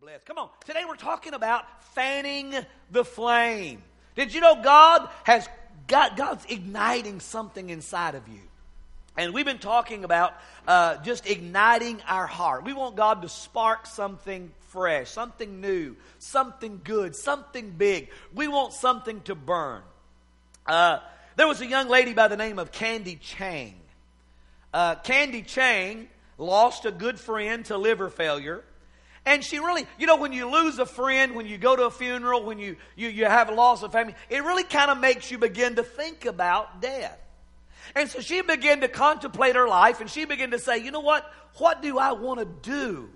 blessed. Come on. Today we're talking about fanning the flame. Did you know God's igniting something inside of you? And we've been talking about just igniting our heart. We want God to spark something fresh, something new, something good, something big. We want something to burn. There was a young lady by the name of Candy Chang. Candy Chang lost a good friend to liver failure. And she really, when you lose a friend, when you go to a funeral, when you have a loss of family, it really kind of makes you begin to think about death. And so she began to contemplate her life, and she began to say, what do I want to do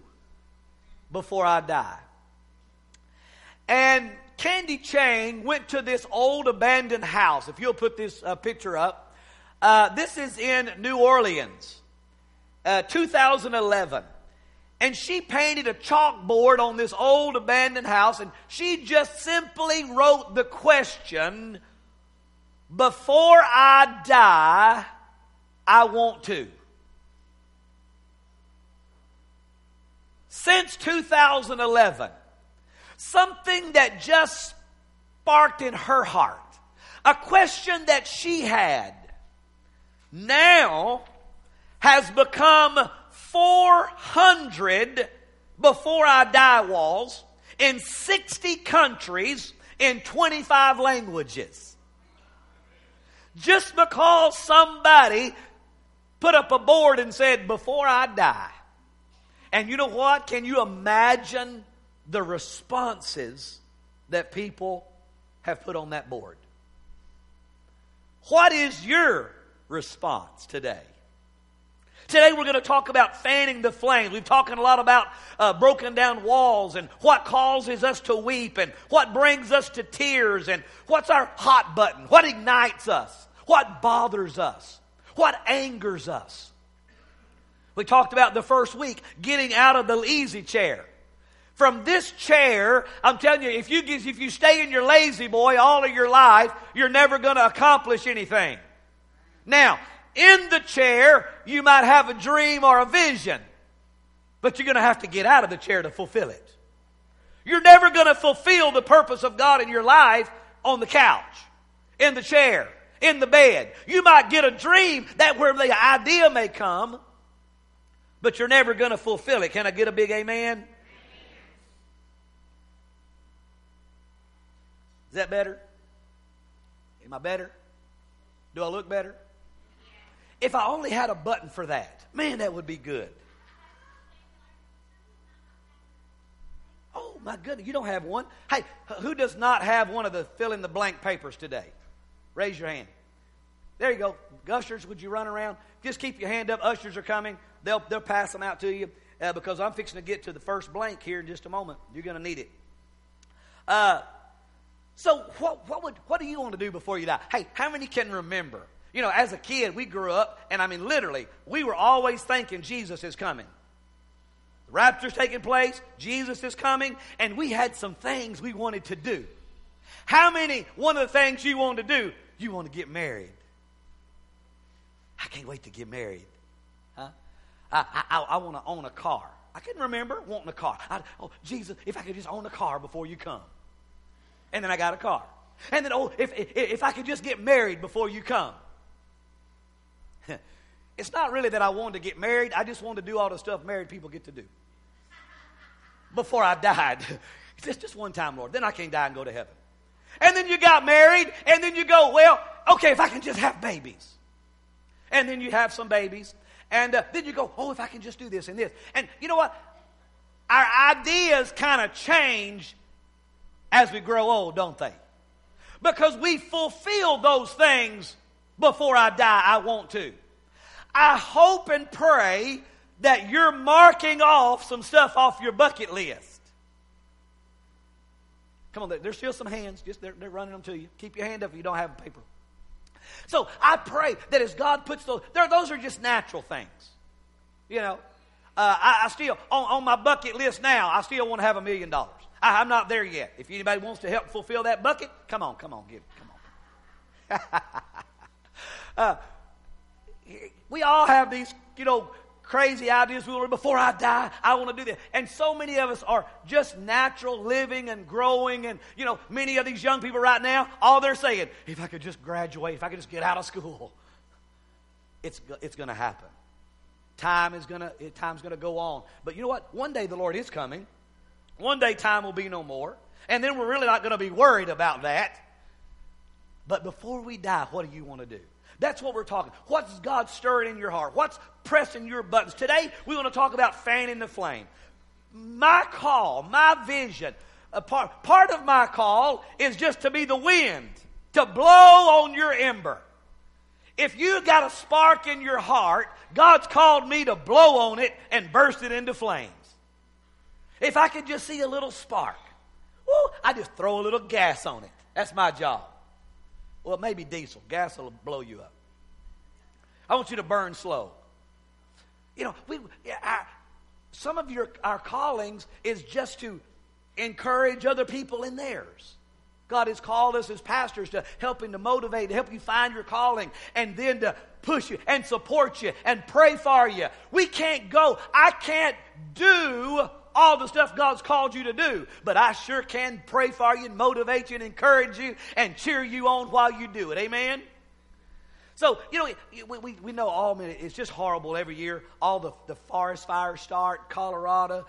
before I die? And Candy Chang went to this old abandoned house. If you'll put this picture up. This is in New Orleans, 2011. And she painted a chalkboard on this old abandoned house, and she just simply wrote the question, "Before I die, I want to." Since 2011, something that just sparked in her heart, a question that she had, now has become 400 before I die walls in 60 countries in 25 languages. Just because somebody put up a board and said, "Before I die." And you know what? Can you imagine the responses that people have put on that board? What is your response today? Today we're going to talk about fanning the flames. We've talked a lot about broken down walls and what causes us to weep and what brings us to tears and what's our hot button, what ignites us, what bothers us, what angers us. We talked about the first week, getting out of the easy chair. From this chair, I'm telling you, if you stay in your lazy boy all of your life, you're never going to accomplish anything. Now, in the chair, you might have a dream or a vision, but you're going to have to get out of the chair to fulfill it. You're never going to fulfill the purpose of God in your life on the couch, in the chair, in the bed. You might get a dream that where the idea may come, but you're never going to fulfill it. Can I get a big amen? Amen. Is that better? Am I better? Do I look better? If I only had a button for that, man, that would be good. Oh, my goodness, you don't have one? Hey, who does not have one of the fill-in-the-blank papers today? Raise your hand. There you go. Ushers, would you run around? Just keep your hand up. Ushers are coming. They'll pass them out to you because I'm fixing to get to the first blank here in just a moment. You're going to need it. So what do you want to do before you die? Hey, how many can remember? As a kid, we grew up, and I mean, literally, we were always thinking Jesus is coming. The rapture's taking place, Jesus is coming, and we had some things we wanted to do. One of the things you want to do, you want to get married. I can't wait to get married. Huh? I want to own a car. I can remember wanting a car. Jesus, if I could just own a car before you come. And then I got a car. And then, if I could just get married before you come. It's not really that I wanted to get married. I just wanted to do all the stuff married people get to do. Before I died. Just one time, Lord. Then I can die and go to heaven. And then you got married. And then you go, if I can just have babies. And then you have some babies. And then you go, if I can just do this and this. And you know what? Our ideas kind of change as we grow old, don't they? Because we fulfill those things before I die, I want to. I hope and pray that you're marking off some stuff off your bucket list. Come on, there's still some hands. Just they're running them to you. Keep your hand up if you don't have paper. So I pray that as God puts those, those are just natural things. I still, on my bucket list now, I still want to have $1 million. I'm not there yet. If anybody wants to help fulfill that bucket, come on, give it, come on. We all have these, crazy ideas. We want to, before I die, I want to do this. And so many of us are just natural living and growing. And, you know, many of these young people right now, all they're saying, if I could just graduate, if I could just get out of school, it's going to happen. Time's going to go on. But you know what? One day the Lord is coming. One day time will be no more. And then we're really not going to be worried about that. But before we die, what do you want to do? That's what we're talking. What's God stirring in your heart? What's pressing your buttons? Today, we want to talk about fanning the flame. My call, my vision, part of my call is just to be the wind, to blow on your ember. If you got a spark in your heart, God's called me to blow on it and burst it into flames. If I could just see a little spark, woo, I just throw a little gas on it. That's my job. Well, maybe diesel. Gas will blow you up. I want you to burn slow. You know, our callings is just to encourage other people in theirs. God has called us as pastors to help him to motivate, to help you find your calling, and then to push you and support you and pray for you. I can't do all the stuff God's called you to do, but I sure can pray for you and motivate you and encourage you and cheer you on while you do it. Amen? So, you know, we know all, man, it's just horrible every year. All the forest fires start, Colorado,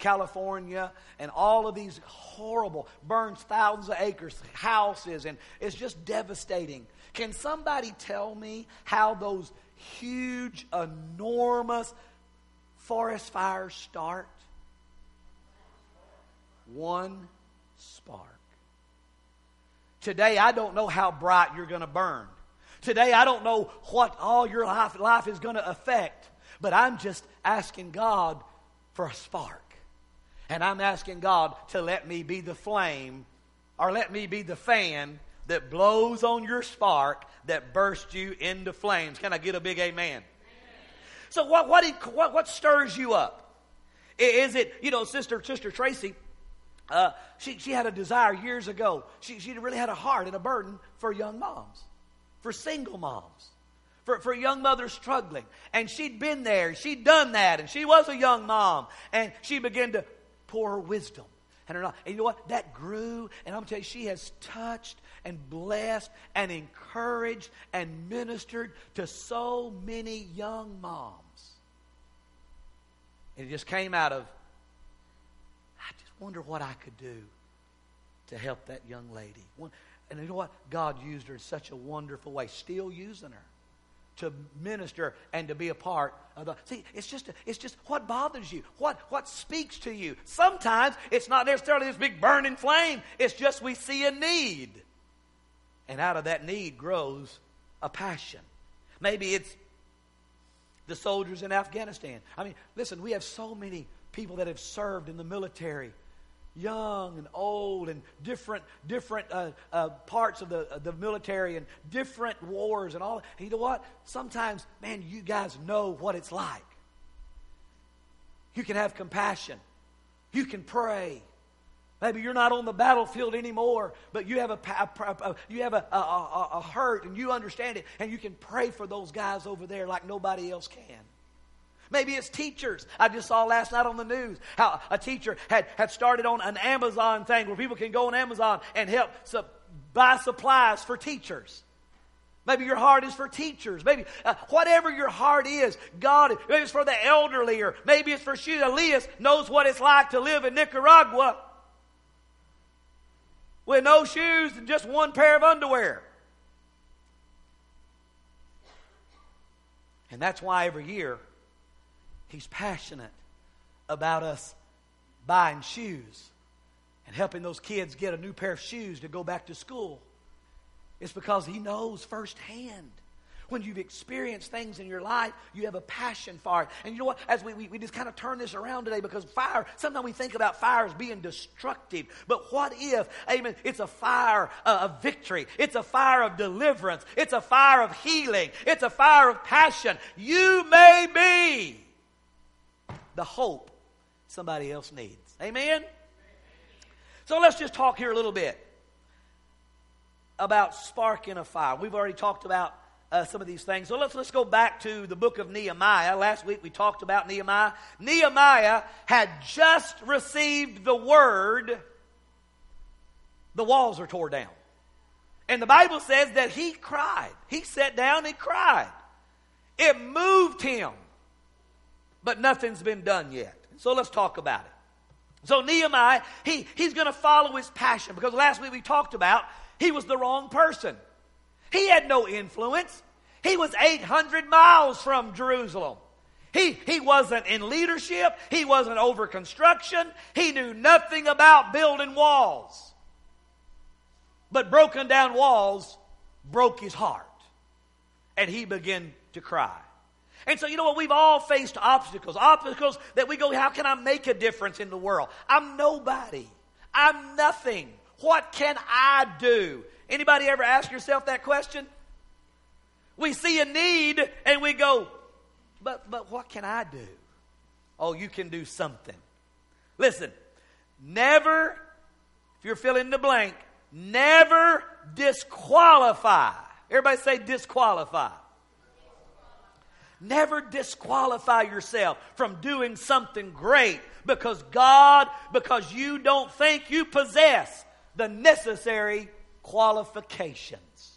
California, and all of these horrible, burns thousands of acres, houses, and it's just devastating. Can somebody tell me how those huge, enormous forest fires start? One spark. Today, I don't know how bright you're going to burn. Today, I don't know what all your life is going to affect, but I'm just asking God for a spark. And I'm asking God to let me be the flame, or let me be the fan that blows on your spark that bursts you into flames. Can I get a big amen? So what stirs you up? Is it, you know, Sister Tracy, she had a desire years ago. She really had a heart and a burden for young moms, for single moms, for young mothers struggling. And she'd been there, she'd done that, and she was a young mom. And she began to pour her wisdom. And you know what? That grew, and I'm telling you, she has touched and blessed and encouraged and ministered to so many young moms. And it just came out of, I just wonder what I could do to help that young lady. And you know what? God used her in such a wonderful way, still using her to minister and to be a part of the... See, it's just what bothers you, what speaks to you. Sometimes it's not necessarily this big burning flame. It's just we see a need. And out of that need grows a passion. Maybe it's the soldiers in Afghanistan. I mean, listen, we have so many people that have served in the military, young and old, and different parts of the military, and different wars and all. And you know what? Sometimes, man, you guys know what it's like. You can have compassion. You can pray. Maybe you're not on the battlefield anymore, but you have a hurt, and you understand it, and you can pray for those guys over there like nobody else can. Maybe it's teachers. I just saw last night on the news how a teacher had started on an Amazon thing where people can go on Amazon and help buy supplies for teachers. Maybe your heart is for teachers. Maybe whatever your heart is, God, maybe it's for the elderly, or maybe it's for Elias knows what it's like to live in Nicaragua with no shoes and just one pair of underwear. And that's why every year, he's passionate about us buying shoes and helping those kids get a new pair of shoes to go back to school. It's because he knows firsthand. When you've experienced things in your life, you have a passion for it. And you know what? As we just kind of turn this around today, because fire, sometimes we think about fire as being destructive. But what if, amen, it's a fire of victory. It's a fire of deliverance. It's a fire of healing. It's a fire of passion. You may be the hope somebody else needs. Amen? So let's just talk here a little bit about sparking a fire. We've already talked about some of these things. So let's go back to the book of Nehemiah. Last week we talked about Nehemiah. Nehemiah had just received the word, the walls are torn down. And the Bible says that he cried. He sat down and cried. It moved him. But nothing's been done yet. So let's talk about it. So Nehemiah, he's going to follow his passion. Because last week we talked about he was the wrong person. He had no influence. He was 800 miles from Jerusalem. He wasn't in leadership. He wasn't over construction. He knew nothing about building walls. But broken down walls broke his heart. And he began to cry. And so, you know what? We've all faced obstacles. Obstacles that we go, how can I make a difference in the world? I'm nobody. I'm nothing. What can I do? Anybody ever ask yourself that question? We see a need and we go, but what can I do? Oh, you can do something. Listen, never, if you're filling in the blank, never disqualify. Everybody say disqualify. Never disqualify yourself from doing something great because you don't think you possess the necessary qualifications.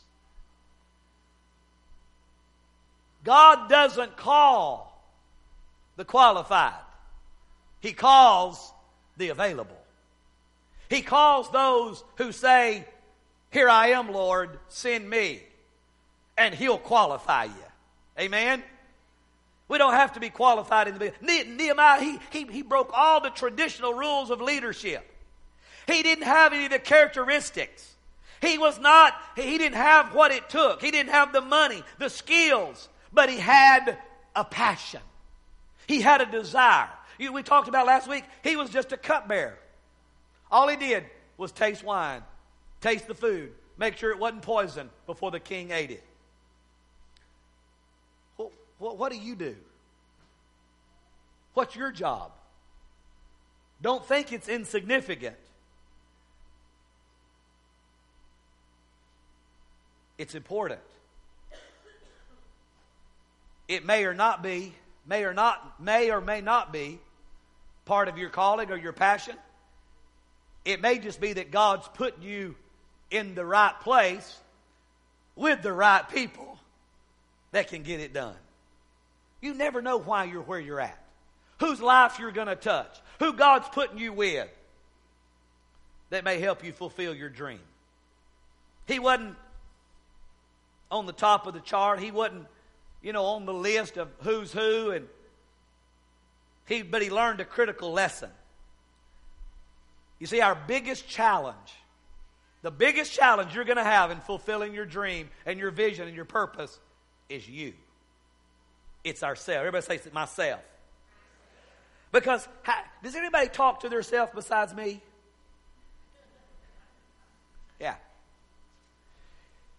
God doesn't call the qualified. He calls the available. He calls those who say, here I am, Lord, send me. And He'll qualify you. Amen? We don't have to be qualified in the beginning. Nehemiah, he broke all the traditional rules of leadership. He didn't have any of the characteristics. He didn't have what it took. He didn't have the money, the skills, but he had a passion. He had a desire. We talked about last week, he was just a cupbearer. All he did was taste wine, taste the food, make sure it wasn't poison before the king ate it. What do you do? What's your job? Don't think it's insignificant. It's important. It may or may not be part of your calling or your passion. It may just be that God's put you in the right place with the right people that can get it done. You never know why you're where you're at, whose life you're going to touch, who God's putting you with that may help you fulfill your dream. He wasn't on the top of the chart. He wasn't, on the list of who's who. But he learned a critical lesson. You see, our biggest challenge, the biggest challenge you're going to have in fulfilling your dream and your vision and your purpose is you. It's ourselves. Everybody say myself. Because does anybody talk to their self besides me? Yeah.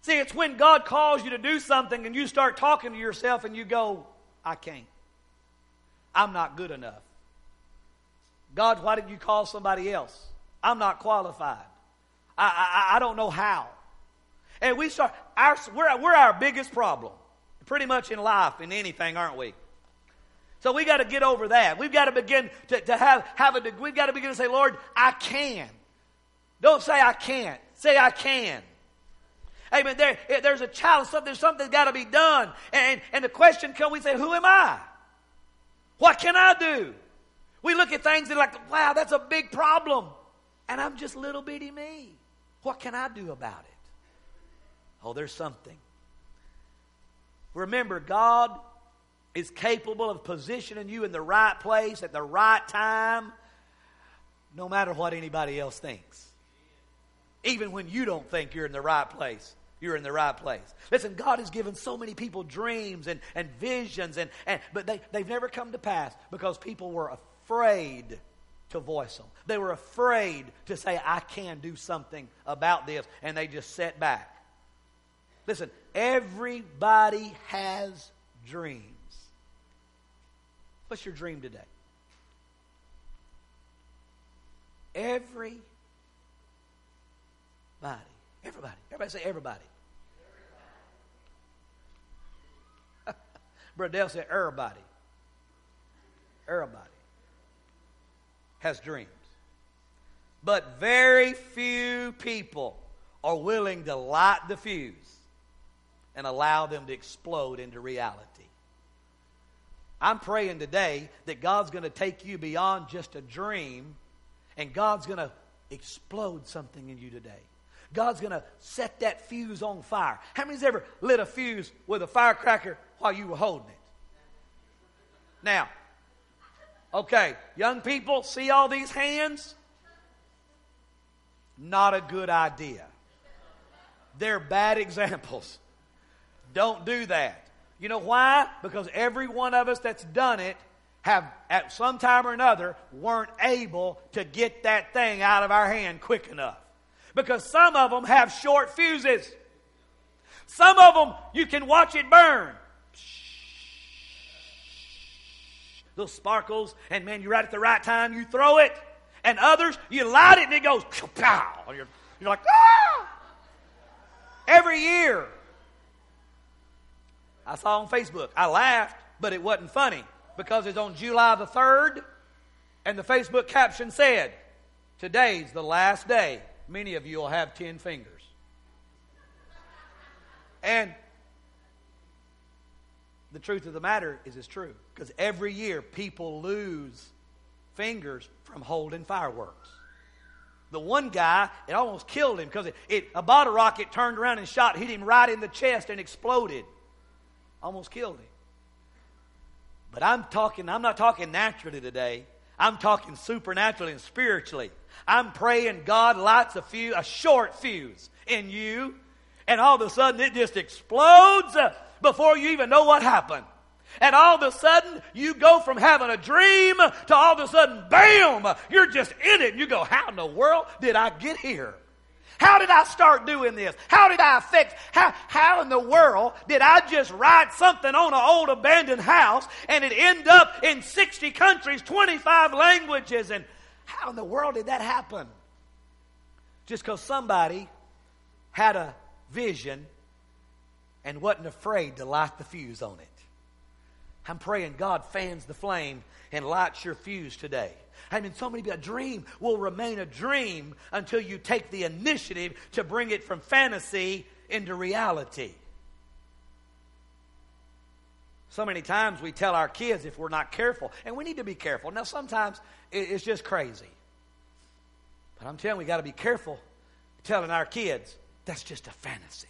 See, it's when God calls you to do something and you start talking to yourself and you go, I can't. I'm not good enough. God, why did you call somebody else? I'm not qualified. I don't know how. And we start. We're our biggest problem. Pretty much in life, in anything, aren't we? So we got to get over that. We've got to begin to have a. We've got to begin to say, Lord, I can. Don't say I can't. Say I can. Amen. There's a challenge. Something's got to be done. And the question comes. We say, who am I? What can I do? We look at things and like, wow, that's a big problem, and I'm just little bitty me. What can I do about it? Oh, there's something. Remember, God is capable of positioning you in the right place at the right time, no matter what anybody else thinks. Even when you don't think you're in the right place, you're in the right place. Listen, God has given so many people dreams and visions, but they've never come to pass because people were afraid to voice them. They were afraid to say, I can do something about this, and they just sat back. Listen, everybody has dreams. What's your dream today? Everybody. Everybody say everybody. Brother Dale said, everybody has dreams. But very few people are willing to light the fuse and allow them to explode into reality. I'm praying today that God's going to take you beyond just a dream, and God's going to explode something in you today. God's going to set that fuse on fire. How many's ever lit a fuse with a firecracker while you were holding it? Now, okay, young people, see all these hands? Not a good idea. They're bad examples. Don't do that. You know why? Because every one of us that's done it have at some time or another weren't able to get that thing out of our hand quick enough. Because some of them have short fuses. Some of them, you can watch it burn. Little sparkles, and man, you're right at the right time, you throw it. And others, you light it and it goes, pow. You're like, ah! Every year. I saw on Facebook. I laughed, but it wasn't funny because it's on July the 3rd, and the Facebook caption said, "Today's the last day. Many of you will have 10 fingers." And the truth of the matter is it's true because every year people lose fingers from holding fireworks. The one guy, it almost killed him because a bottle rocket turned around and shot, hit him right in the chest and exploded. Almost killed him. But I'm not talking naturally today. I'm talking supernaturally and spiritually. I'm praying God lights a short fuse in you, and all of a sudden it just explodes before you even know what happened. And all of a sudden you go from having a dream to all of a sudden, bam, you're just in it. And you go, how in the world did I get here? How did I start doing this? How did I affect? How in the world did I just write something on an old abandoned house and it end up in 60 countries, 25 languages? And how in the world did that happen? Just because somebody had a vision and wasn't afraid to light the fuse on it. I'm praying God fans the flame and lights your fuse today. I mean, so many people, a dream will remain a dream until you take the initiative to bring it from fantasy into reality. So many times we tell our kids if we're not careful, and we need to be careful. Now, sometimes it's just crazy. But I'm telling you, we've got to be careful telling our kids that's just a fantasy.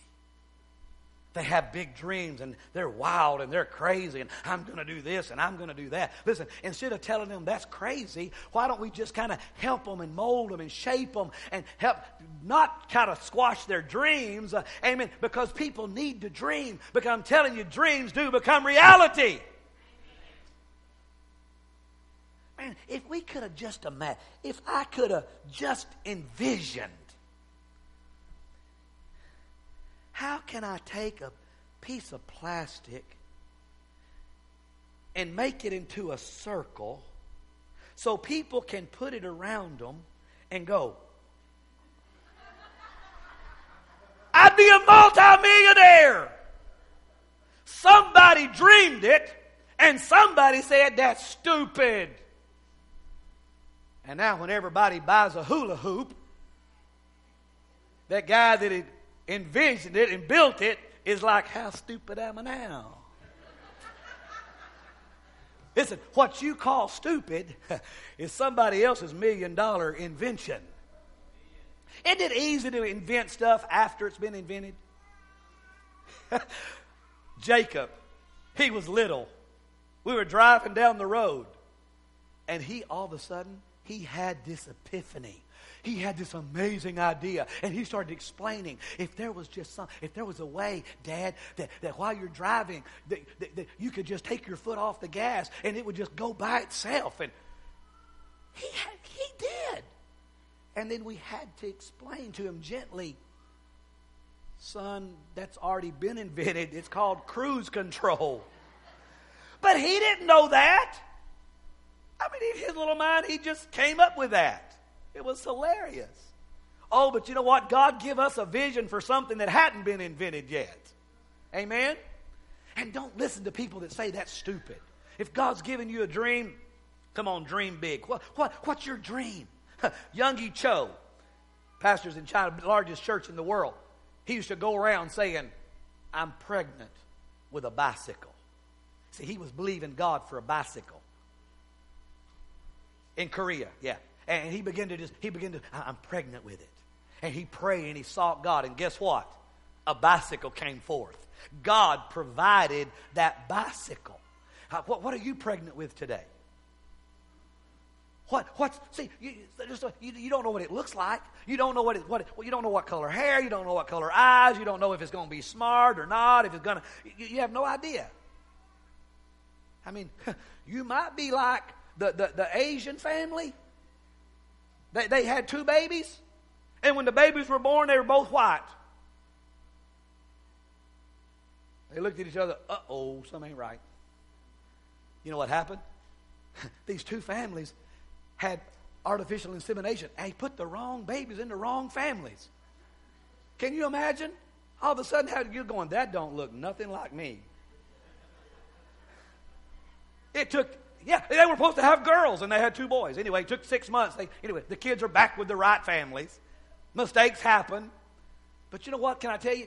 They have big dreams, and they're wild, and they're crazy, and I'm going to do this, and I'm going to do that. Listen, instead of telling them that's crazy, why don't we just kind of help them and mold them and shape them and help not kind of squash their dreams? Amen. Because people need to dream. Because I'm telling you, dreams do become reality. Man, if we could have just imagined, if I could have just envisioned, how can I take a piece of plastic and make it into a circle so people can put it around them and go, I'd be a multimillionaire. Somebody dreamed it and somebody said, that's stupid. And now when everybody buys a hula hoop, that guy that it envisioned it and built it is like, how stupid am I now? Listen, what you call stupid is somebody else's $1 million invention. Isn't it easy to invent stuff after it's been invented? Jacob, he was little. We were driving down the road, and he all of a sudden he had this epiphany. He had this amazing idea, and he started explaining, if there was a way, Dad, that while you're driving, that you could just take your foot off the gas, and it would just go by itself. And he did. And then we had to explain to him gently, son, that's already been invented. It's called cruise control. But he didn't know that. I mean, in his little mind, he just came up with that. It was hilarious. Oh, but you know what? God give us a vision for something that hadn't been invented yet. Amen? And don't listen to people that say that's stupid. If God's given you a dream, come on, dream big. What's your dream? Yonggi Cho, pastors in China, the largest church in the world. He used to go around saying, I'm pregnant with a bicycle. See, he was believing God for a bicycle. In Korea, yeah. And he began to, I'm pregnant with it. And he prayed and he sought God. And guess what? A bicycle came forth. God provided that bicycle. What are you pregnant with today? You don't know what it looks like. You don't know you don't know what color hair. You don't know what color eyes. You don't know if it's going to be smart or not. If it's going to, you have no idea. I mean, you might be like the Asian family. They had 2 babies, and when the babies were born, they were both white. They looked at each other. Uh-oh, something ain't right. You know what happened? These 2 families had artificial insemination, and he put the wrong babies in the wrong families. Can you imagine? All of a sudden, how you're going, that don't look nothing like me. It took, they were supposed to have girls, and they had 2 boys. Anyway, it took 6 months. The kids are back with the right families. Mistakes happen. But you know what? Can I tell you?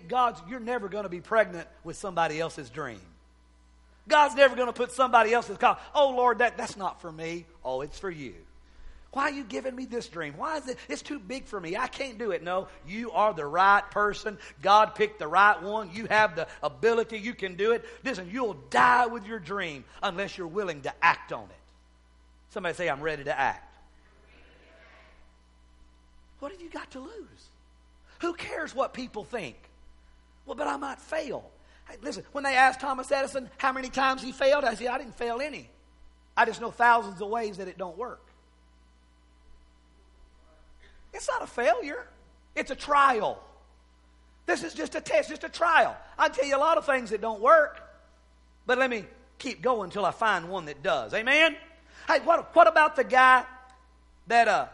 You're never going to be pregnant with somebody else's dream. God's never going to put somebody else's call. Oh, Lord, that's not for me. Oh, it's for you. Why are you giving me this dream? Why is it? It's too big for me. I can't do it. No, you are the right person. God picked the right one. You have the ability. You can do it. Listen, you'll die with your dream unless you're willing to act on it. Somebody say, I'm ready to act. What have you got to lose? Who cares what people think? Well, but I might fail. Hey, listen, when they asked Thomas Edison how many times he failed, I said, I didn't fail any. I just know thousands of ways that it don't work. It's not a failure. It's a trial. This is just a test, just a trial. I tell you a lot of things that don't work, but let me keep going until I find one that does. Amen? Hey, what about the guy that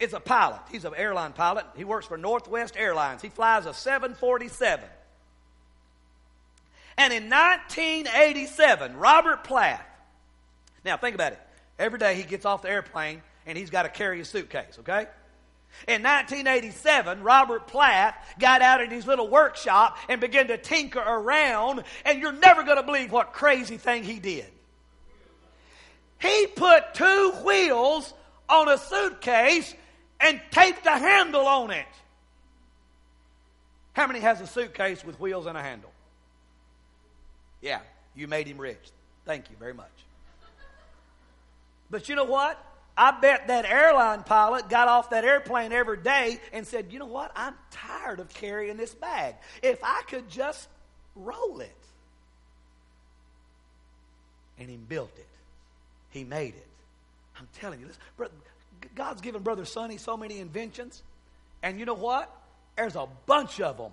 is a pilot? He's an airline pilot. He works for Northwest Airlines. He flies a 747. And in 1987, Robert Plath, now think about it. Every day he gets off the airplane and he's got to carry a suitcase, okay? In 1987, Robert Plath got out in his little workshop and began to tinker around, and you're never going to believe what crazy thing he did. He put 2 wheels on a suitcase and taped a handle on it. How many has a suitcase with wheels and a handle? Yeah, you made him rich. Thank you very much. But you know what? I bet that airline pilot got off that airplane every day and said, you know what? I'm tired of carrying this bag. If I could just roll it. And he built it. He made it. I'm telling you, listen, God's given Brother Sonny so many inventions. And you know what? There's a bunch of them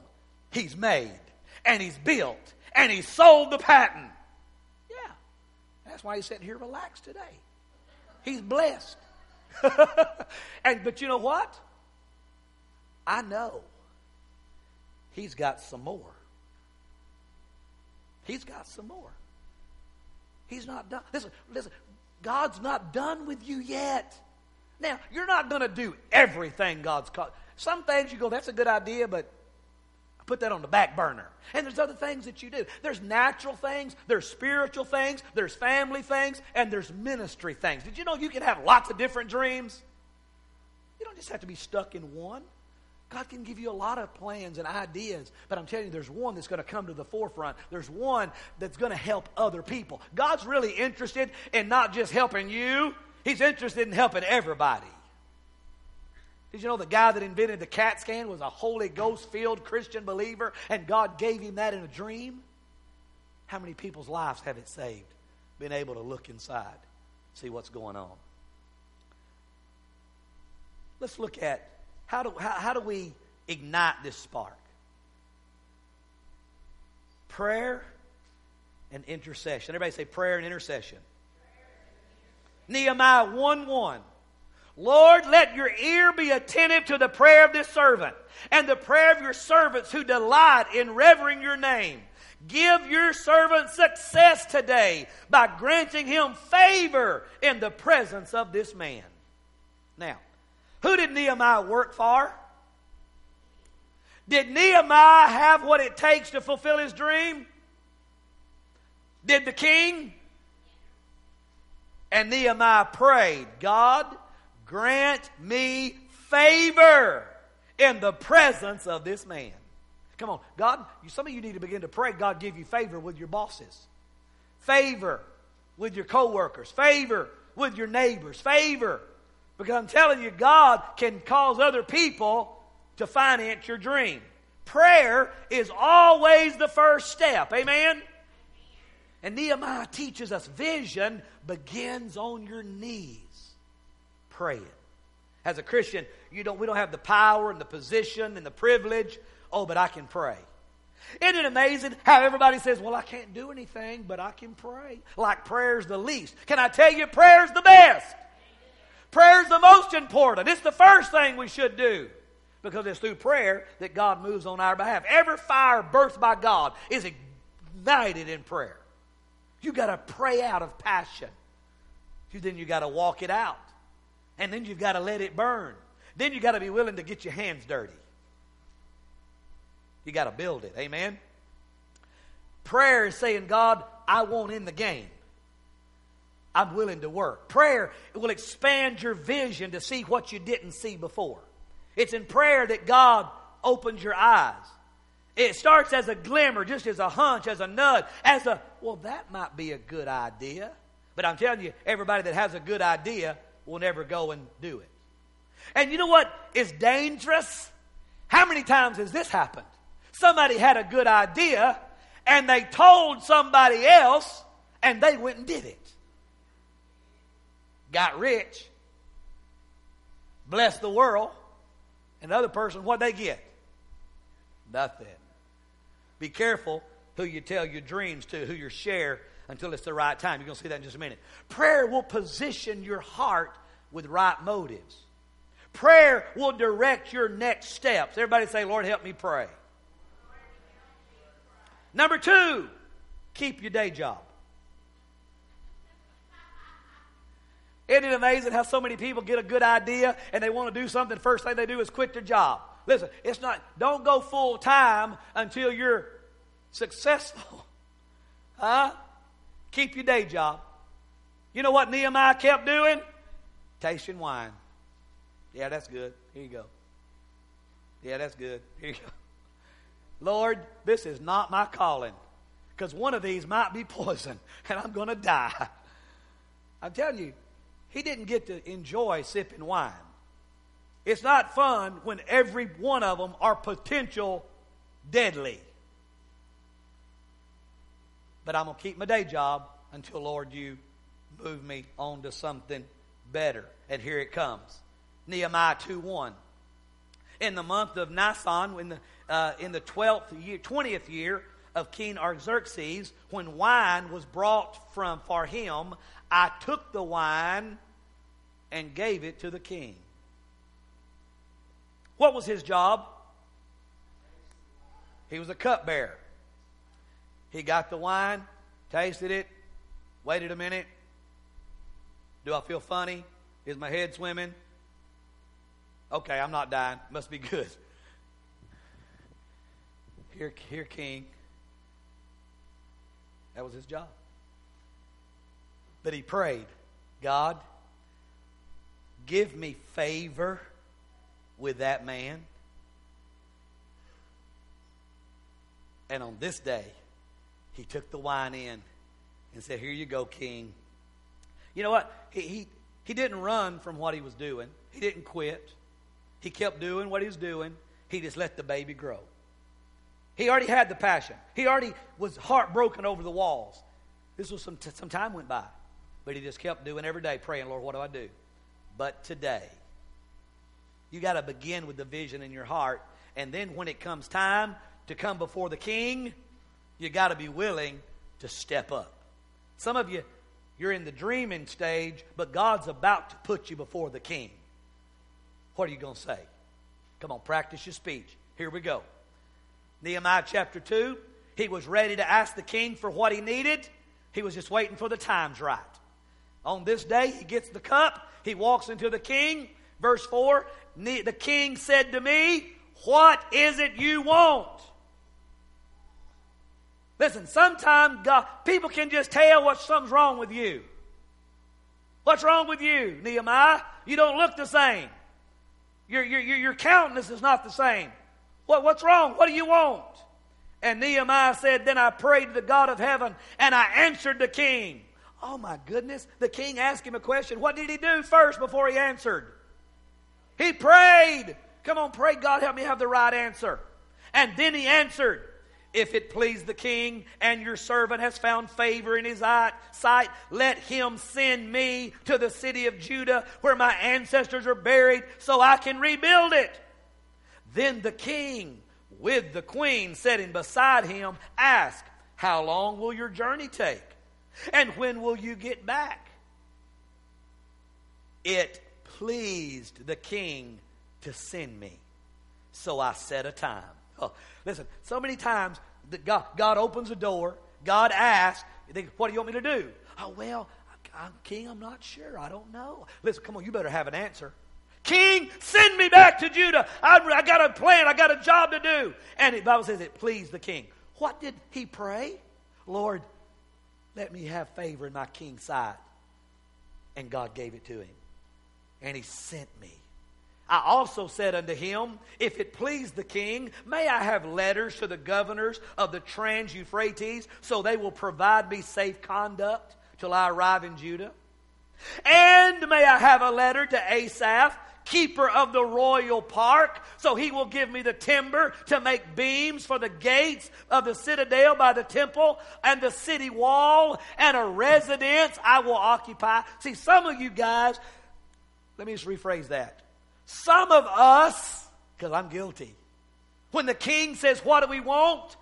he's made. And he's built. And he sold the patent. Yeah. That's why he's sitting here relaxed today. He's blessed. But you know what? I know he's got some more. He's got some more. He's not done. Listen, God's not done with you yet. Now, you're not going to do everything God's called. Some things you go, that's a good idea, but I put that on the back burner. And there's other things that you do. There's natural things, there's spiritual things, there's family things, and there's ministry things. Did you know you can have lots of different dreams? You don't just have to be stuck in one. God can give you a lot of plans and ideas, but I'm telling you, there's one that's going to come to the forefront. There's one that's going to help other people. God's really interested in not just helping you. He's interested in helping everybody. Did you know the guy that invented the CAT scan was a Holy Ghost-filled Christian believer, and God gave him that in a dream? How many people's lives have it saved? Been able to look inside, see what's going on. Let's look at how do we ignite this spark? Prayer and intercession. Everybody say prayer and intercession. Prayer and intercession. Nehemiah 1:1. Lord, let your ear be attentive to the prayer of this servant and the prayer of your servants who delight in revering your name. Give your servant success today by granting him favor in the presence of this man. Now, who did Nehemiah work for? Did Nehemiah have what it takes to fulfill his dream? Did the king? And Nehemiah prayed, God, grant me favor in the presence of this man. Come on, God, some of you need to begin to pray God give you favor with your bosses. Favor with your co-workers. Favor with your neighbors. Favor. Because I'm telling you, God can cause other people to finance your dream. Prayer is always the first step. Amen? And Nehemiah teaches us vision begins on your knees. Praying. As a Christian, we don't have the power and the position and the privilege. Oh, but I can pray. Isn't it amazing how everybody says, well, I can't do anything, but I can pray. Like prayer's the least. Can I tell you, prayer's the best. Prayer's the most important. It's the first thing we should do. Because it's through prayer that God moves on our behalf. Every fire birthed by God is ignited in prayer. You've got to pray out of passion. Then you've got to walk it out. And then you've got to let it burn. Then you've got to be willing to get your hands dirty. You got to build it. Amen? Prayer is saying, God, I want in the game. I'm willing to work. Prayer will expand your vision to see what you didn't see before. It's in prayer that God opens your eyes. It starts as a glimmer, just as a hunch, as a nudge, well, that might be a good idea. But I'm telling you, everybody that has a good idea will never go and do it. And you know what is dangerous? How many times has this happened? Somebody had a good idea, and they told somebody else, and they went and did it. Got rich, blessed the world, and the other person, what they get? Nothing. Be careful who you tell your dreams to, who you share until it's the right time. You're going to see that in just a minute. Prayer will position your heart with right motives. Prayer will direct your next steps. Everybody say, Lord, help me pray. Number 2, keep your day job. Isn't it amazing how so many people get a good idea and they want to do something? First thing they do is quit their job. Listen, don't go full time until you're successful. Huh? Keep your day job. You know what Nehemiah kept doing? Tasting wine. Yeah, that's good. Here you go. Yeah, that's good. Here you go. Lord, this is not my calling. Because one of these might be poison and I'm going to die. I'm telling you, he didn't get to enjoy sipping wine. It's not fun when every one of them are potential deadly. But I'm going to keep my day job until, Lord, you move me on to something better. And here it comes. Nehemiah 2:1. In the month of Nisan, in the 20th year of King Artaxerxes, when wine was brought for him, I took the wine and gave it to the king. What was his job? He was a cupbearer. He got the wine, tasted it, waited a minute. Do I feel funny? Is my head swimming? Okay, I'm not dying. Must be good. Here, king. That was his job. But he prayed, God, give me favor with that man. And on this day, he took the wine in and said, here you go, king. You know what? He didn't run from what he was doing. He didn't quit. He kept doing what he was doing. He just let the baby grow. He already had the passion. He already was heartbroken over the walls. This was some time went by. But he just kept doing every day, praying, Lord, what do I do? But today, you got to begin with the vision in your heart. And then when it comes time to come before the king, you got to be willing to step up. Some of you, you're in the dreaming stage, but God's about to put you before the king. What are you going to say? Come on, practice your speech. Here we go. Nehemiah chapter 2. He was ready to ask the king for what he needed. He was just waiting for the times right. On this day, he gets the cup. He walks into the king. Verse 4, the king said to me, "What is it you want?" Listen, sometimes people can just tell what something's wrong with you. What's wrong with you, Nehemiah? You don't look the same. Your countenance is not the same. What's wrong? What do you want? And Nehemiah said, "Then I prayed to the God of heaven, and I answered the king." Oh my goodness. The king asked him a question. What did he do first before he answered? He prayed. Come on, pray, God, help me have the right answer. And then he answered, "If it please the king, and your servant has found favor in his sight, let him send me to the city of Judah where my ancestors are buried so I can rebuild it." Then the king, with the queen sitting beside him, asked, "How long will your journey take? And when will you get back?" It pleased the king to send me, so I set a time. Oh, listen, so many times that God opens a door, God asks, "What do you want me to do?" "Oh, well, I'm king, I'm not sure, I don't know." Listen, come on, you better have an answer. "King, send me back to Judah. I got a plan, I got a job to do." And the Bible says it pleased the king. What did he pray? "Lord, let me have favor in my king's sight." And God gave it to him. And he sent me. I also said unto him, "If it please the king, may I have letters to the governors of the Trans-Euphrates, so they will provide me safe conduct till I arrive in Judah? And may I have a letter to Asaph, keeper of the royal park, so he will give me the timber to make beams for the gates of the citadel by the temple and the city wall, and a residence I will occupy." See, some of you guys, let me just rephrase that. Some of us, because I'm guilty, when the king says, "What do we want?"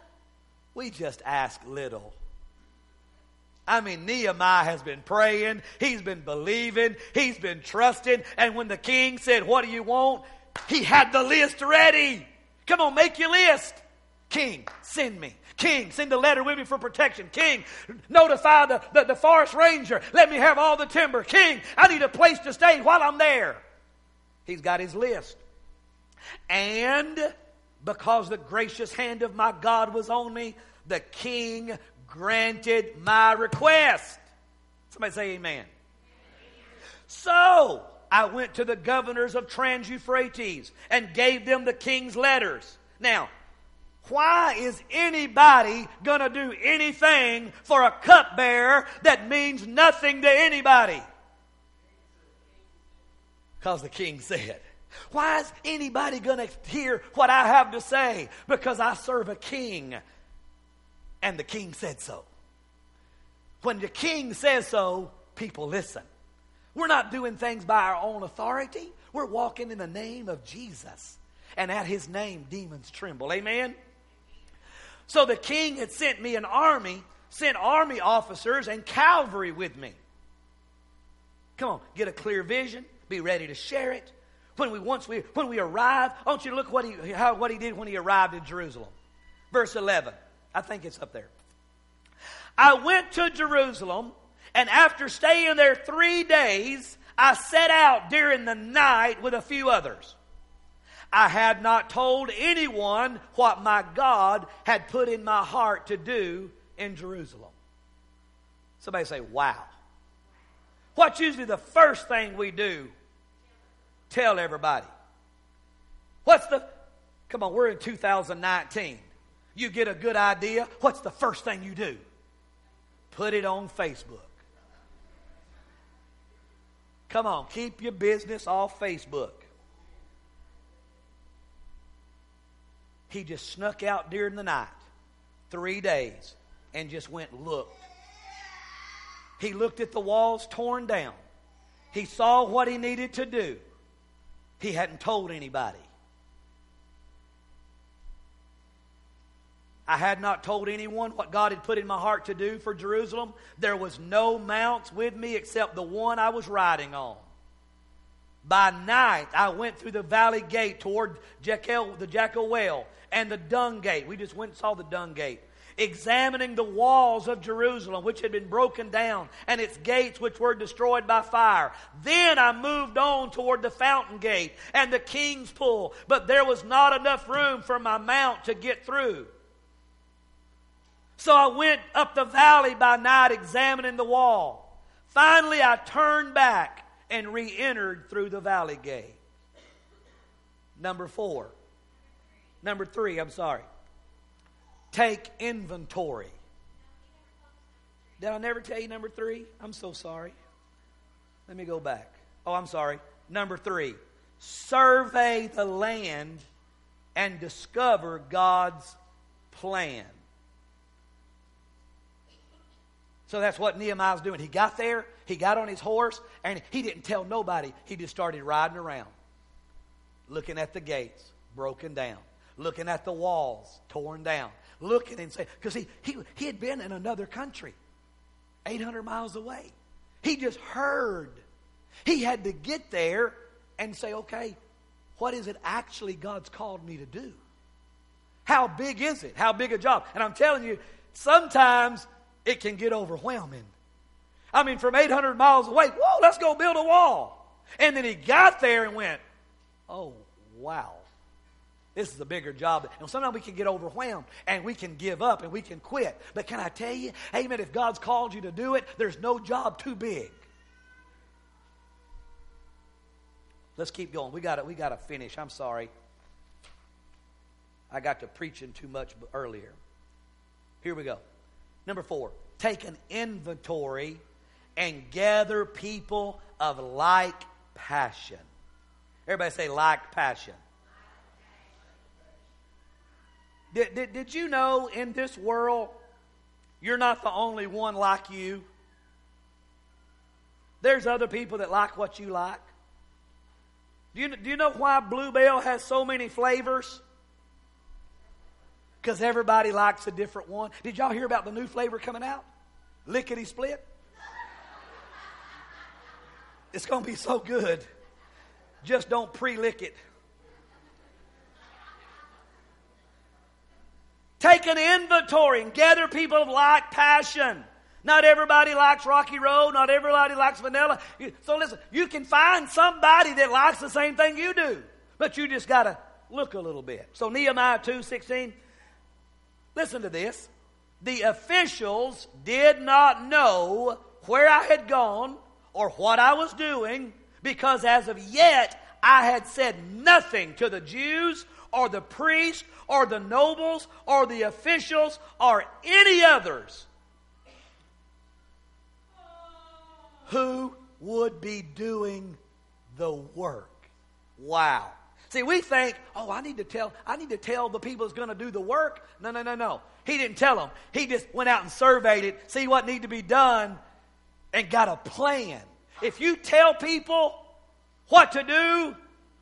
we just ask little. I mean, Nehemiah has been praying, he's been believing, he's been trusting, and when the king said, "What do you want?" he had the list ready. Come on, make your list. "King, send me. King, send a letter with me for protection. King, notify the forest ranger. Let me have all the timber. King, I need a place to stay while I'm there." He's got his list. "And because the gracious hand of my God was on me, the king granted my request." Somebody say amen. "So I went to the governors of Trans-Euphrates and gave them the king's letters." Now, why is anybody going to do anything for a cupbearer that means nothing to anybody? Because the king said. Why is anybody going to hear what I have to say? Because I serve a king. And the king said so. When the king says so, people listen. We're not doing things by our own authority. We're walking in the name of Jesus. And at his name, demons tremble. Amen? So the king had sent me an army, sent army officers and cavalry with me. Come on, get a clear vision. Be ready to share it. When we arrive, I want you to look what he did when he arrived in Jerusalem. Verse 11. I think it's up there. "I went to Jerusalem, and after staying there 3 days, I set out during the night with a few others. I had not told anyone what my God had put in my heart to do in Jerusalem." Somebody say, wow. What's usually the first thing we do? Tell everybody. Come on, we're in 2019. You get a good idea, what's the first thing you do? Put it on Facebook. Come on, keep your business off Facebook. He just snuck out during the night, 3 days, and just went and looked. He looked at the walls torn down. He saw what he needed to do. He hadn't told anybody. I had not told anyone what God had put in my heart to do for Jerusalem. There was no mounts with me except the one I was riding on. By night, I went through the valley gate toward the Jackal Well and the Dung Gate. We just went and saw the Dung Gate. examining the walls of Jerusalem, which had been broken down, and its gates, which were destroyed by fire. Then I moved on toward the fountain gate and the king's pool, but there was not enough room for my mount to get through. So I went up the valley by night, examining the wall. Finally, I turned back and re-entered through the valley gate. Number three, take inventory. Did I never tell you number three? I'm so sorry. Let me go back. Oh, I'm sorry. Number three, survey the land and discover God's plan. So that's what Nehemiah's doing. He got there, he got on his horse, and he didn't tell nobody. He just started riding around, looking at the gates broken down, looking at the walls torn down, looking and saying, because he had been in another country, 800 miles away. He just heard. He had to get there and say, okay, what is it actually God's called me to do? How big is it? How big a job? And I'm telling you, sometimes it can get overwhelming. I mean, from 800 miles away, whoa, let's go build a wall. And then he got there and went, oh, wow, this is a bigger job. And sometimes we can get overwhelmed and we can give up and we can quit. But can I tell you, amen, if God's called you to do it, there's no job too big. Let's keep going. We got to finish. I'm sorry. I got to preaching too much earlier. Here we go. Number four, take an inventory and gather people of like passion. Everybody say like passion. Did you know in this world, you're not the only one like you? There's other people that like what you like. Do you know why Bluebell has so many flavors? Because everybody likes a different one. Did y'all hear about the new flavor coming out? Lickety Split. It's going to be so good. Just don't pre-lick it. Take an inventory and gather people of like passion. Not everybody likes Rocky Road. Not everybody likes vanilla. So listen, you can find somebody that likes the same thing you do. But you just got to look a little bit. So Nehemiah 2:16. Listen to this. The officials did not know where I had gone or what I was doing, because as of yet I had said nothing to the Jews or the priests or the nobles or the officials or any others who would be doing the work. Wow. See, we think, oh, I need to tell the people that's going to do the work. No. He didn't tell them. He just went out and surveyed it, see what needed to be done, and got a plan. If you tell people what to do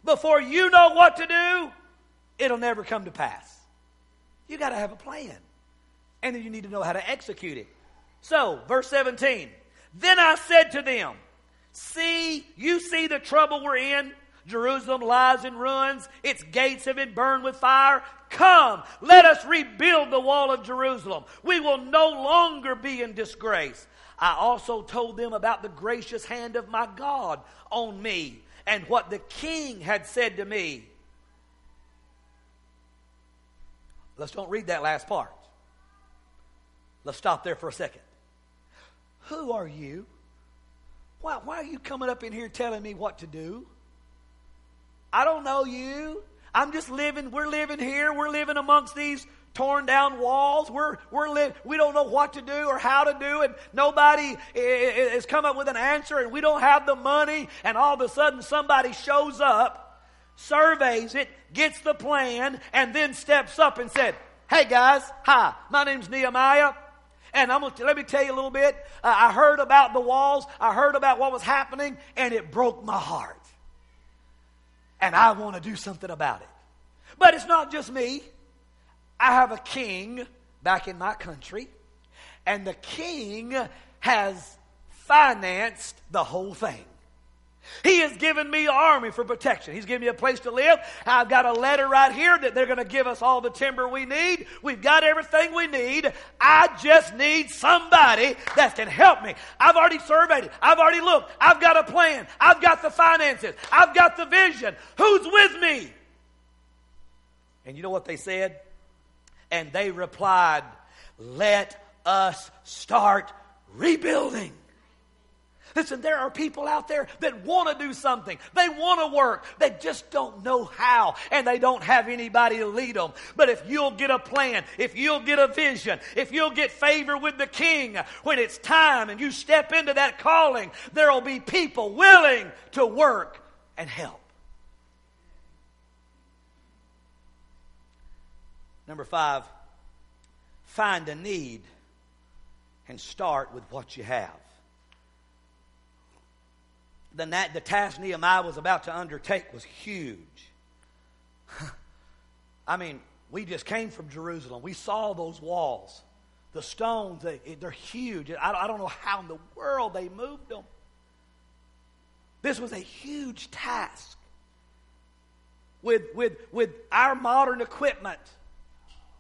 before you know what to do, it'll never come to pass. You got to have a plan. And then you need to know how to execute it. So, verse 17. Then I said to them, you see the trouble we're in? Jerusalem lies in ruins. Its gates have been burned with fire. Come, let us rebuild the wall of Jerusalem. We will no longer be in disgrace. I also told them about the gracious hand of my God on me and what the king had said to me. Let's don't read that last part. Let's stop there for a second. Who are you? Why are you coming up in here telling me what to do? I don't know you. I'm just living. We're living here. We're living amongst these torn down walls. We don't know what to do or how to do, and nobody has come up with an answer, and we don't have the money, and all of a sudden somebody shows up, surveys it, gets the plan, and then steps up and said, hey guys, hi, my name's Nehemiah. And let me tell you a little bit. I heard about the walls. I heard about what was happening, and it broke my heart. And I want to do something about it. But it's not just me. I have a king back in my country. And the king has financed the whole thing. He has given me an army for protection. He's given me a place to live. I've got a letter right here that they're going to give us all the timber we need. We've got everything we need. I just need somebody that can help me. I've already surveyed it. I've already looked. I've got a plan. I've got the finances. I've got the vision. Who's with me? And you know what they said? And they replied, let us start rebuilding. Listen, there are people out there that want to do something. They want to work. They just don't know how, and they don't have anybody to lead them. But if you'll get a plan, if you'll get a vision, if you'll get favor with the king, when it's time and you step into that calling, there will be people willing to work and help. Number 5, find a need and start with what you have. The task Nehemiah was about to undertake was huge. I mean, we just came from Jerusalem. We saw those walls. The stones, they're huge. I don't know how in the world they moved them. This was a huge task. With our modern equipment,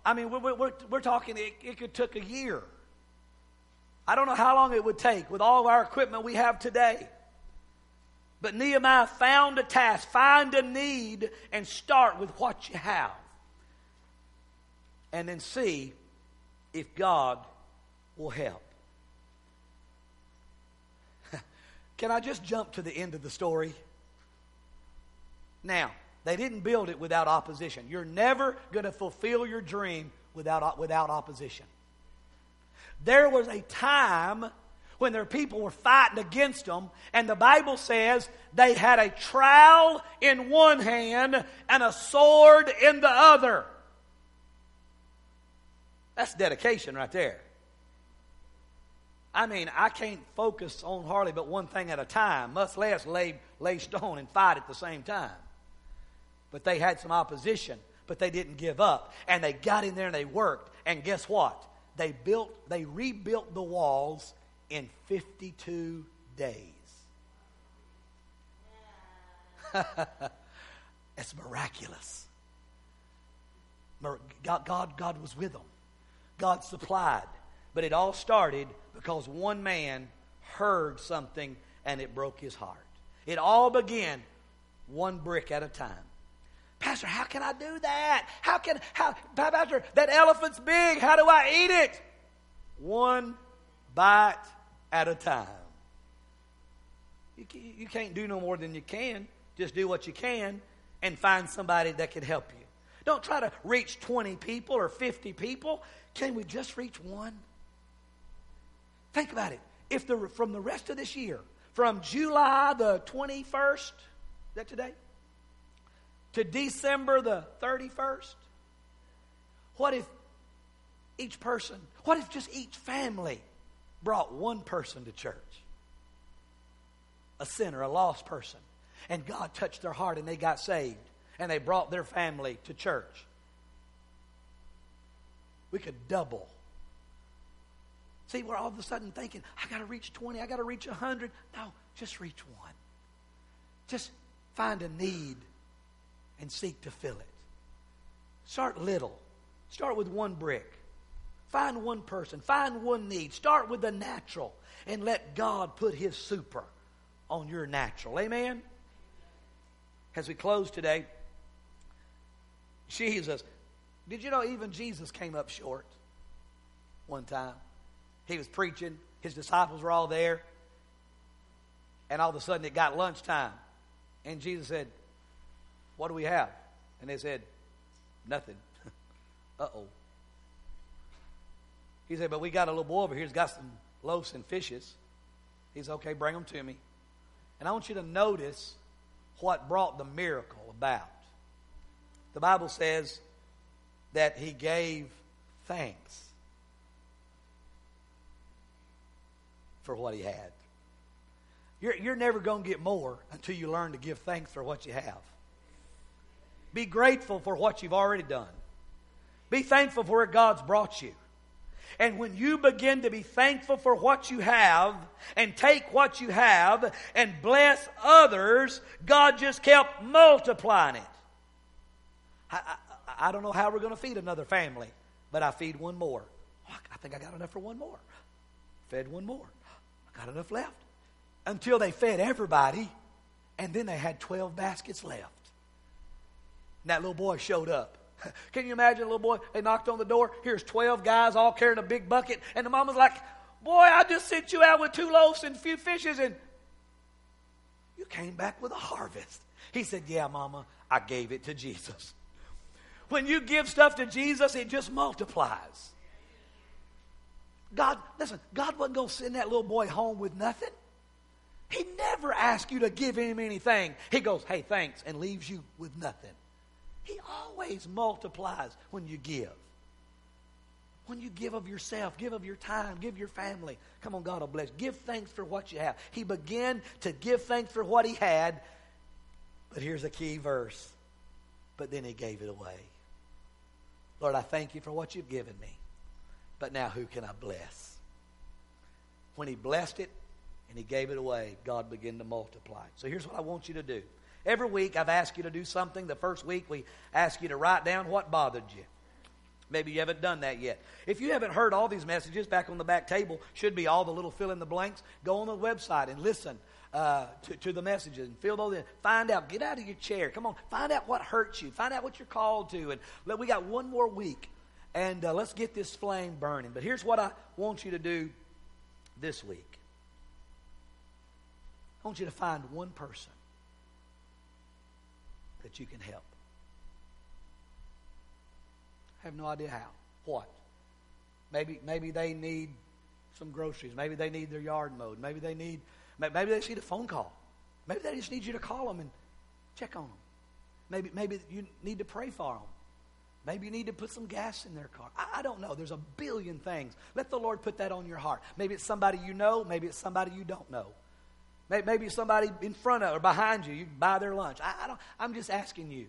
I mean, we're talking, it took a year. I don't know how long it would take with all of our equipment we have today. But Nehemiah found a task. Find a need and start with what you have. And then see if God will help. Can I just jump to the end of the story? Now, they didn't build it without opposition. You're never going to fulfill your dream without opposition. There was a time when their people were fighting against them, and the Bible says they had a trowel in one hand and a sword in the other. That's dedication right there. I mean, I can't focus on hardly but one thing at a time, much less lay stone and fight at the same time. But they had some opposition, but they didn't give up. And they got in there and they worked. And guess what? They rebuilt the walls in 52 days. It's miraculous. God was with them. God supplied. But it all started because one man heard something and it broke his heart. It all began one brick at a time. Pastor, how can I do that? Pastor, that elephant's big. How do I eat it? One bite at a time. You can't do no more than you can. Just do what you can and find somebody that can help you. Don't try to reach 20 people or 50 people. Can we just reach one? Think about it. From the rest of this year, from July the 21st, is that today? To December the 31st, what if just each family brought one person to church? A sinner, a lost person. And God touched their heart and they got saved. And they brought their family to church. We could double. See, we're all of a sudden thinking, I got to reach 20, I got to reach 100. No, just reach one. Just find a need and seek to fill it. Start little. Start with one brick. Find one person. Find one need. Start with the natural. And let God put His super on your natural. Amen? As we close today, Jesus. Did you know even Jesus came up short one time? He was preaching. His disciples were all there. And all of a sudden it got lunchtime. And Jesus said, what do we have? And they said, nothing. Uh-oh. He said, but we got a little boy over here who's got some loaves and fishes. He said, okay, bring them to me. And I want you to notice what brought the miracle about. The Bible says that he gave thanks for what he had. You're never going to get more until you learn to give thanks for what you have. Be grateful for what you've already done. Be thankful for where God's brought you. And when you begin to be thankful for what you have and take what you have and bless others, God just kept multiplying it. I don't know how we're going to feed another family, but I feed one more. I think I got enough for one more. Fed one more. I got enough left. Until they fed everybody, and then they had 12 baskets left. And that little boy showed up. Can you imagine a little boy? They knocked on the door. Here's 12 guys all carrying a big bucket. And the mama's like, boy, I just sent you out with 2 loaves and a few fishes, and you came back with a harvest. He said, yeah, Mama, I gave it to Jesus. When you give stuff to Jesus, it just multiplies. God, listen, God wasn't going to send that little boy home with nothing. He never asked you to give him anything. He goes, hey, thanks, and leaves you with nothing. He always multiplies when you give. When you give of yourself, give of your time, give your family. Come on, God will bless. Give thanks for what you have. He began to give thanks for what he had. But here's a key verse. But then he gave it away. Lord, I thank you for what you've given me. But now who can I bless? When he blessed it and he gave it away, God began to multiply. So here's what I want you to do. Every week I've asked you to do something. The first week we ask you to write down what bothered you. Maybe you haven't done that yet. If you haven't heard all these messages, back on the back table should be all the little fill in the blanks. Go on the website and listen to the messages and fill those in. Find out. Get out of your chair. Come on. Find out what hurts you. Find out what you're called to. And look, we got one more week. And let's get this flame burning. But here's what I want you to do this week. I want you to find one person that you can help. I have no idea how. What? Maybe they need some groceries. Maybe they need their yard mowed. Maybe they just need a phone call. Maybe they just need you to call them and check on them. Maybe you need to pray for them. Maybe you need to put some gas in their car. I don't know. There's a billion things. Let the Lord put that on your heart. Maybe it's somebody you know. Maybe it's somebody you don't know. Maybe it's somebody in front of or behind you. You buy their lunch. I'm just asking you.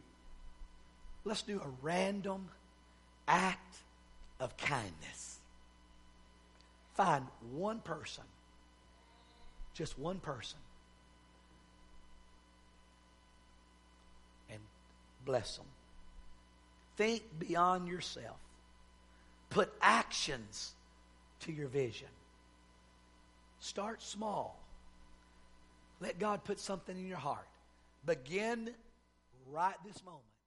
Let's do a random act of kindness. Find one person. Just one person. And bless them. Think beyond yourself. Put actions to your vision. Start small. Let God put something in your heart. Begin right this moment.